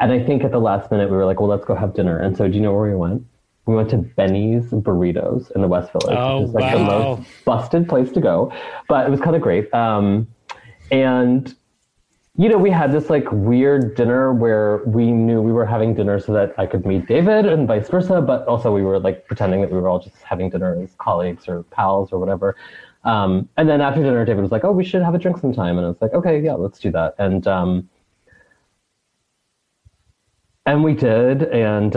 And I think at the last minute, we were like, well, let's go have dinner. And so do you know where we went? We went to Benny's Burritos in the West Village, which is like the most busted place to go. But it was kind of great. And, you know, we had this like weird dinner where we knew we were having dinner so that I could meet David and vice versa. But also we were like pretending that we were all just having dinner as colleagues or pals or whatever. And then after dinner, David was like, oh, we should have a drink sometime. And I was like, okay, yeah, let's do that. And we did. And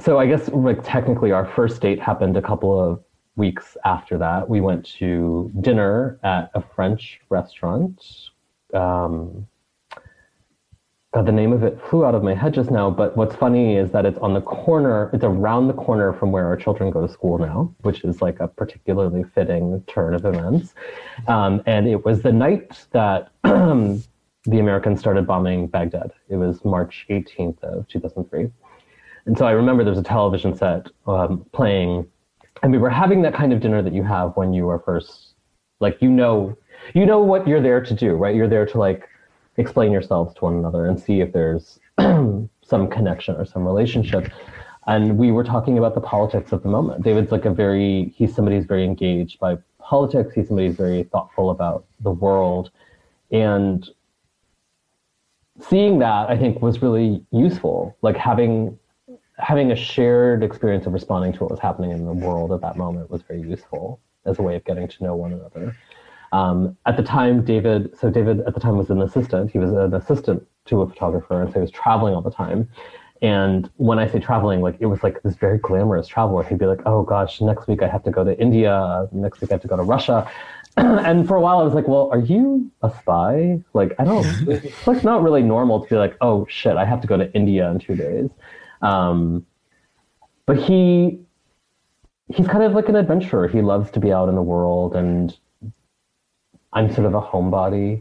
so I guess like technically our first date happened a couple of weeks after that. We went to dinner at a French restaurant. God, the name of it flew out of my head just now. But what's funny is that it's on the corner. It's around the corner from where our children go to school now, which is like a particularly fitting turn of events. And it was the night that the Americans started bombing Baghdad. It was March 18th of 2003. And so I remember there was a television set playing, and we were having that kind of dinner that you have when you are first, like, you know what you're there to do, right? You're there to like explain yourselves to one another and see if there's some connection or some relationship. And we were talking about the politics of the moment. David's like he's somebody who's very engaged by politics. He's somebody who's very thoughtful about the world. And seeing that, I think, was really useful, like having a shared experience of responding to what was happening in the world at that moment was very useful as a way of getting to know one another. At the time, David at the time was an assistant. He was an assistant to a photographer, and so he was traveling all the time. And when I say traveling, like, it was like this very glamorous travel where he'd be like, oh gosh, next week I have to go to India, next week I have to go to Russia. And for a while I was like, well, are you a spy? Like, it's like not really normal to be like, oh shit, I have to go to India in 2 days. But he's kind of like an adventurer. He loves to be out in the world, and I'm sort of a homebody.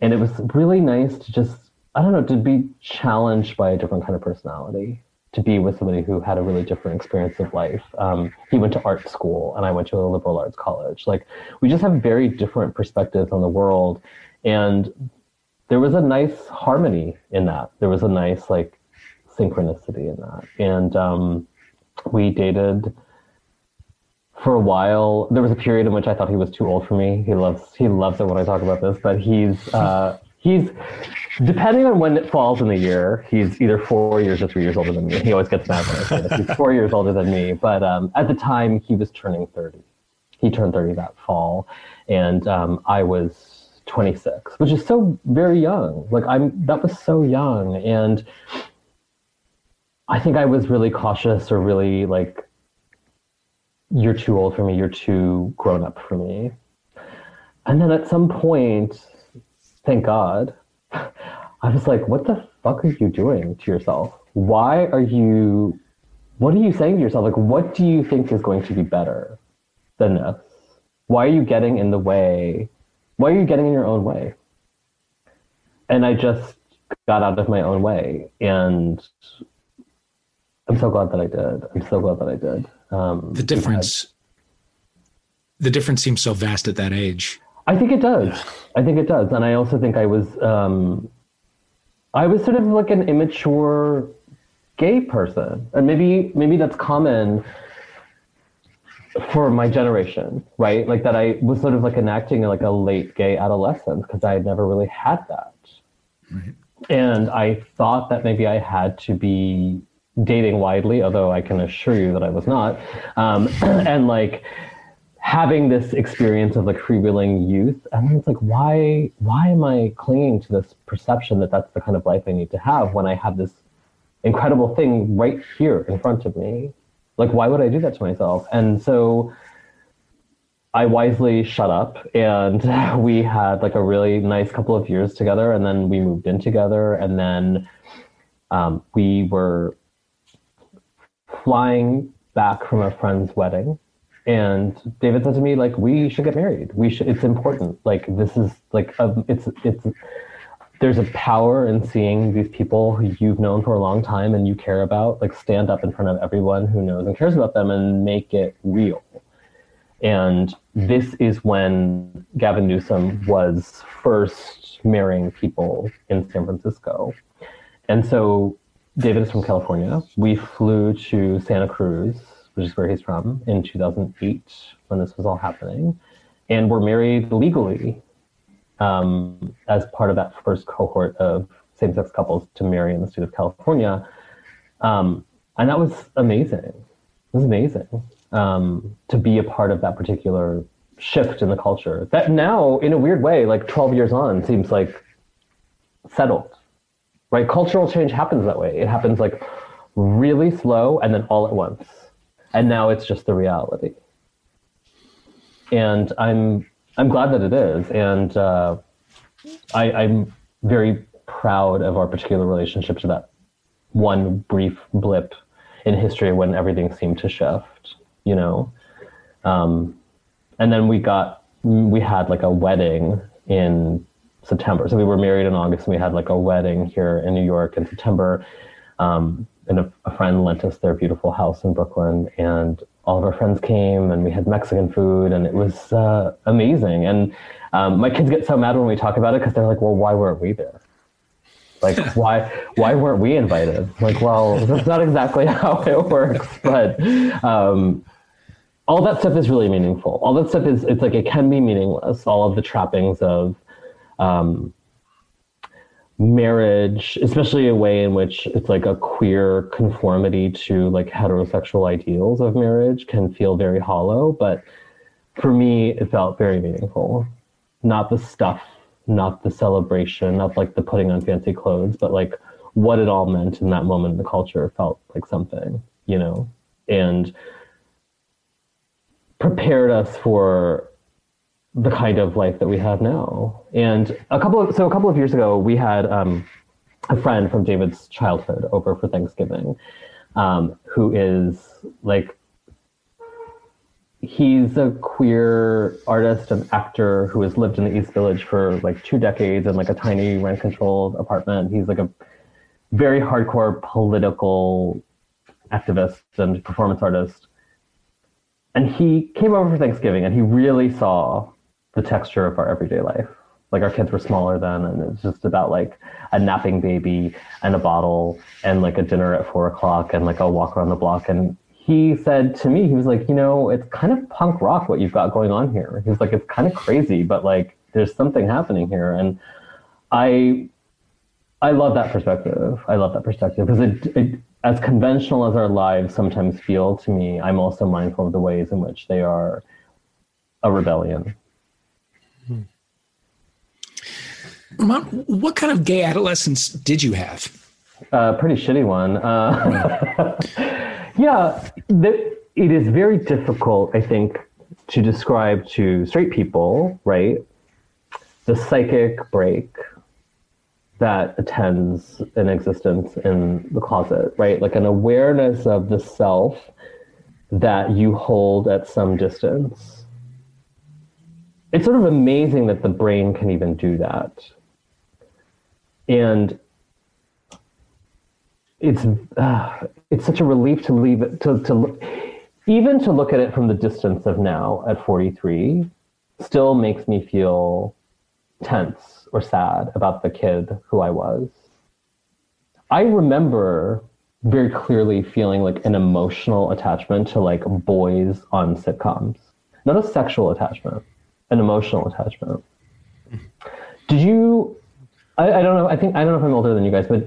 And it was really nice to just, I don't know, to be challenged by a different kind of personality, to be with somebody who had a really different experience of life. He went to art school and I went to a liberal arts college. Like, we just have very different perspectives on the world. And there was a nice harmony in that. There was a nice like synchronicity in that. And we dated for a while. There was a period in which I thought he was too old for me. He loves it when I talk about this, but he's depending on when it falls in the year, he's either 4 years or 3 years older than me. He always gets mad when I say this. He's 4 years older than me, but at the time he was turning 30. He turned 30 that fall, and I was 26, which is so very young. Like, that was so young, and I think I was really cautious, or really like, you're too old for me, you're too grown up for me. And then at some point, thank God, I was like, what the fuck are you doing to yourself? What are you saying to yourself? Like, what do you think is going to be better than this? Why are you getting in the way? Why are you getting in your own way? And I just got out of my own way. And I'm so glad that I did. I'm so glad that I did. The difference seems so vast at that age. I think it does. I think it does. And I also think I was sort of like an immature gay person. And maybe that's common for my generation, right? Like, that I was sort of like enacting like a late gay adolescence, because I had never really had that. Right. And I thought that maybe I had to be dating widely, although I can assure you that I was not. And like, having this experience of like freewheeling youth, and it's like, why am I clinging to this perception that that's the kind of life I need to have when I have this incredible thing right here in front of me? Like, why would I do that to myself? And so I wisely shut up, and we had like a really nice couple of years together, and then we moved in together, and then we were flying back from a friend's wedding. And David said to me, like, we should get married. It's important. Like, this is like, it's there's a power in seeing these people who you've known for a long time and you care about, like, stand up in front of everyone who knows and cares about them and make it real. And this is when Gavin Newsom was first marrying people in San Francisco. And so David is from California. We flew to Santa Cruz, which is where he's from, in 2008 when this was all happening. And were married legally as part of that first cohort of same-sex couples to marry in the state of California. And that was amazing. It was amazing. To be a part of that particular shift in the culture that now, in a weird way, like 12 years on, seems like settled, right? Cultural change happens that way. It happens like really slow and then all at once. And now it's just the reality. And I'm glad that it is. And I'm very proud of our particular relationship to that one brief blip in history when everything seemed to shift. You know, and then we had like a wedding in September. So we were married in August, and we had like a wedding here in New York in September. And a friend lent us their beautiful house in Brooklyn, and all of our friends came, and we had Mexican food, and it was amazing. And my kids get so mad when we talk about it because they're like, "Well, why weren't we there? Like, why weren't we invited?" Like, well, that's not exactly how it works, but. All that stuff is really meaningful. All that stuff is, it's like, it can be meaningless. All of the trappings of marriage, especially a way in which it's like a queer conformity to like heterosexual ideals of marriage, can feel very hollow. But for me, it felt very meaningful. Not the stuff, not the celebration, not like the putting on fancy clothes, but like what it all meant in that moment in the culture felt like something, you know, and prepared us for the kind of life that we have now. And a couple of years ago, we had a friend from David's childhood over for Thanksgiving, who is like, he's a queer artist and actor who has lived in the East Village for like 2 decades in like a tiny rent-controlled apartment. He's like a very hardcore political activist and performance artist. And he came over for Thanksgiving, and he really saw the texture of our everyday life. Like, our kids were smaller then, and it's just about like a napping baby and a bottle and like a dinner at 4 o'clock and like a walk around the block. And he said to me, he was like, you know, it's kind of punk rock what you've got going on here. He was like, it's kind of crazy, but like there's something happening here. And I love that perspective. I love that perspective because it as conventional as our lives sometimes feel to me, I'm also mindful of the ways in which they are a rebellion. Mom, what kind of gay adolescence did you have? Pretty shitty one. Yeah, it is very difficult, I think, to describe to straight people, right, the psychic break that attends an existence in the closet, right? Like an awareness of the self that you hold at some distance. It's sort of amazing that the brain can even do that. And it's such a relief to leave it, even to look at it from the distance of now at 43 still makes me feel tense or sad about the kid who I was. I remember very clearly feeling like an emotional attachment to like boys on sitcoms, not a sexual attachment, an emotional attachment. Did you, I don't know, I don't know if I'm older than you guys, but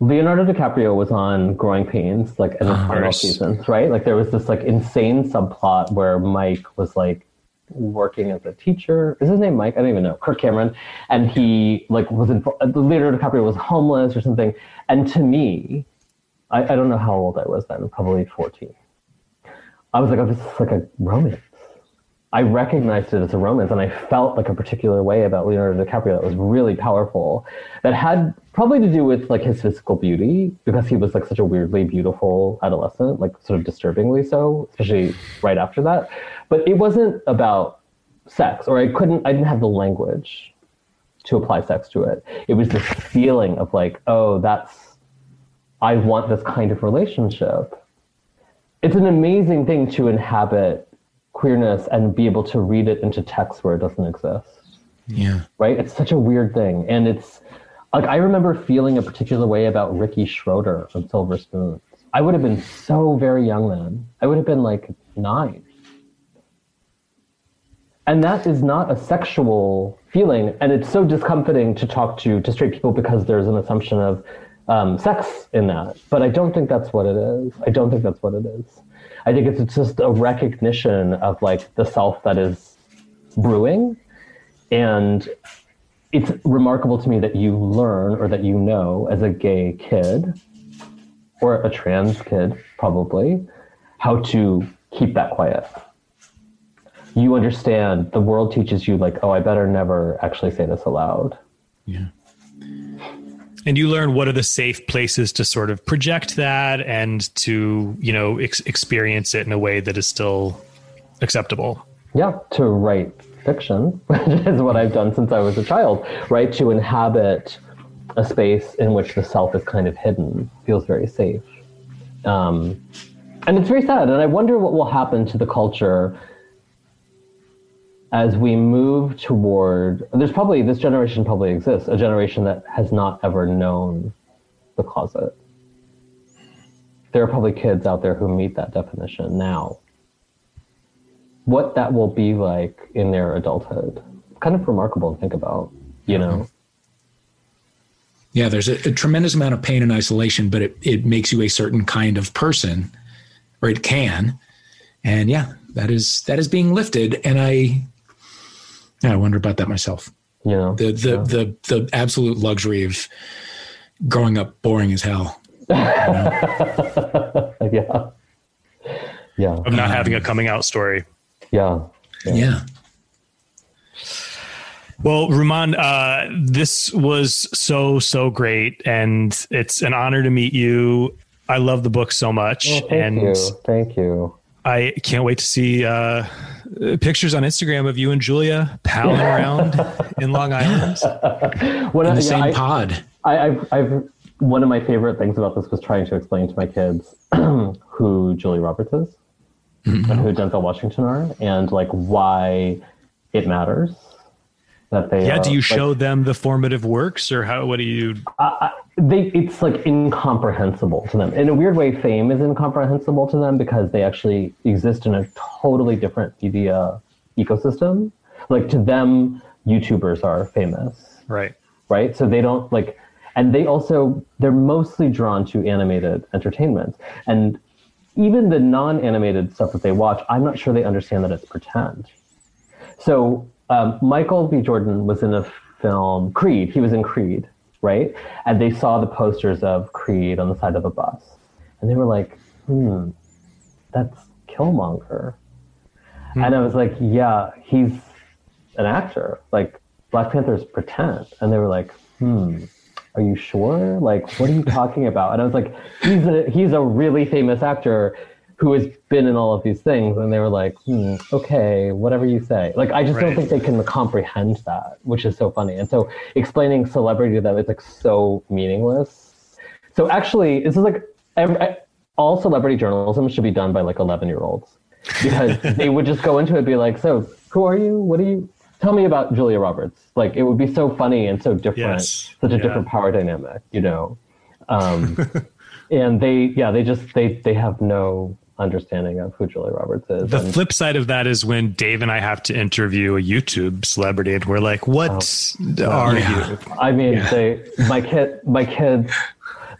Leonardo DiCaprio was on Growing Pains, like in the final seasons, right? Like there was this like insane subplot where Mike was like, working as a teacher. Is his name Mike? I don't even know. Kirk Cameron. And he like was Leonardo DiCaprio was homeless or something. And to me, I don't know how old I was then, probably 14. I was like, oh, this is like a romance. I recognized it as a romance, and I felt like a particular way about Leonardo DiCaprio that was really powerful. That had probably to do with like his physical beauty, because he was like such a weirdly beautiful adolescent, like sort of disturbingly so, especially right after that. But it wasn't about sex, or I didn't have the language to apply sex to it. It was this feeling of like, oh, that's, I want this kind of relationship. It's an amazing thing to inhabit queerness and be able to read it into text where it doesn't exist. Yeah. Right? It's such a weird thing. And it's like, I remember feeling a particular way about Ricky Schroder from Silver Spoons. I would have been so very young then. I would have been like 9. And that is not a sexual feeling. And it's so discomforting to talk to straight people because there's an assumption of sex in that. But I don't think that's what it is. I don't think that's what it is. I think it's just a recognition of like the self that is brewing. And it's remarkable to me that you learn or that you know as a gay kid or a trans kid probably how to keep that quiet. You understand the world teaches you like, oh, I better never actually say this aloud. Yeah. And you learn what are the safe places to sort of project that and to, you know, experience it in a way that is still acceptable. Yeah. To write fiction, which is what I've done since I was a child, right? To inhabit a space in which the self is kind of hidden feels very safe. And it's very sad. And I wonder what will happen to the culture as we move toward, there's probably, this generation probably exists, a generation that has not ever known the closet. There are probably kids out there who meet that definition now. What that will be like in their adulthood, kind of remarkable to think about, you know? Yeah, there's a tremendous amount of pain and isolation, but it makes you a certain kind of person, or it can. And yeah, that is being lifted. And I wonder about that myself. Yeah. The absolute luxury of growing up boring as hell. You know? Yeah. Yeah. Of not having a coming out story. Yeah. Yeah. Yeah. Well, Rumaan, this was so great, and it's an honor to meet you. I love the book so much. Well, thank you. I can't wait to see pictures on Instagram of you and Julia palling around in Long Island. Pod. I've one of my favorite things about this was trying to explain to my kids who Julia Roberts is, mm-hmm. and who Denzel Washington are, and like why it matters that they. Yeah, are, do you like, show them the formative works, or how? What do you? It's like incomprehensible to them. In a weird way, fame is incomprehensible to them because they actually exist in a totally different media ecosystem. Like to them, YouTubers are famous. Right. Right. So they don't like, and they also, they're mostly drawn to animated entertainment. And even the non-animated stuff that they watch, I'm not sure they understand that it's pretend. So Michael B. Jordan was in a film, Creed. He was in Creed. Right? And they saw the posters of Creed on the side of a bus. And they were like, that's Killmonger. Mm. And I was like, yeah, he's an actor. Like, Black Panther's pretend. And they were like, are you sure? Like, what are you talking about? And I was like, he's a really famous actor who has been in all of these things. And they were like, okay, whatever you say. Like, I just don't think they can comprehend that, which is so funny. And so explaining celebrity to them is like so meaningless. So actually, this is like all celebrity journalism should be done by like 11-year-olds because they would just go into it and be like, so who are you? What are you? Tell me about Julia Roberts. Like, it would be so funny and so different, such a different power dynamic, you know? And they have no understanding of who Julia Roberts is. The flip side of that is when Dave and I have to interview a YouTube celebrity and we're like, what are you? I mean, my kids,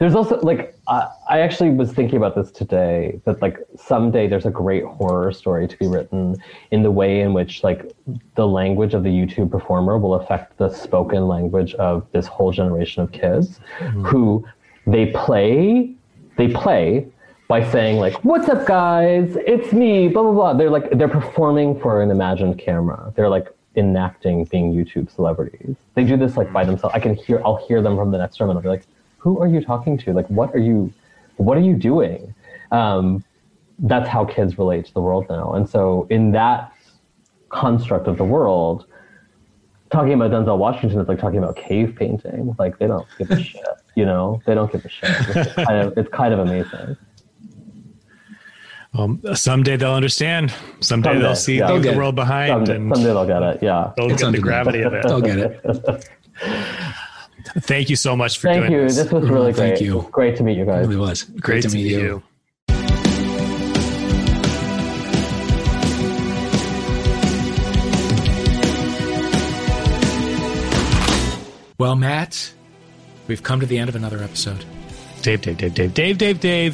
there's also like, I actually was thinking about this today, that like someday there's a great horror story to be written in the way in which like the language of the YouTube performer will affect the spoken language of this whole generation of kids who they play by saying like, what's up guys, it's me, blah, blah, blah. They're like, they're performing for an imagined camera. They're like enacting being YouTube celebrities. They do this like by themselves. I'll hear them from the next room and I'll be like, who are you talking to? Like, what are you doing? That's how kids relate to the world now. And so in that construct of the world, talking about Denzel Washington is like talking about cave painting. Like, they don't give a shit, you know? They don't give a shit. It's kind of amazing. Someday they'll understand. Someday they'll see Leave the World Behind. Someday they'll get it, yeah. They'll get the gravity of it. They'll get it. Thank you so much for doing this. This was really great. Thank you. Great to meet you guys. It really was. Great to meet you. Well, Matt, we've come to the end of another episode. Dave,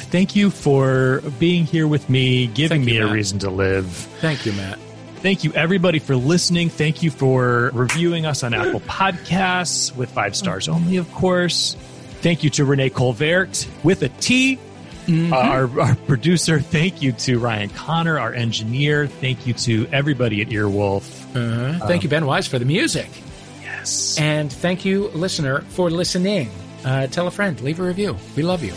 thank you for being here with me, giving me a reason to live. Thank you, Matt. Thank you, everybody, for listening. Thank you for reviewing us on Apple Podcasts with 5 stars only, of course. Thank you to Renee Colvert with a T, our producer. Thank you to Ryan Connor, our engineer. Thank you to everybody at Earwolf. Thank you, Ben Wise, for the music. Yes. And thank you, listener, for listening. Tell a friend. Leave a review. We love you.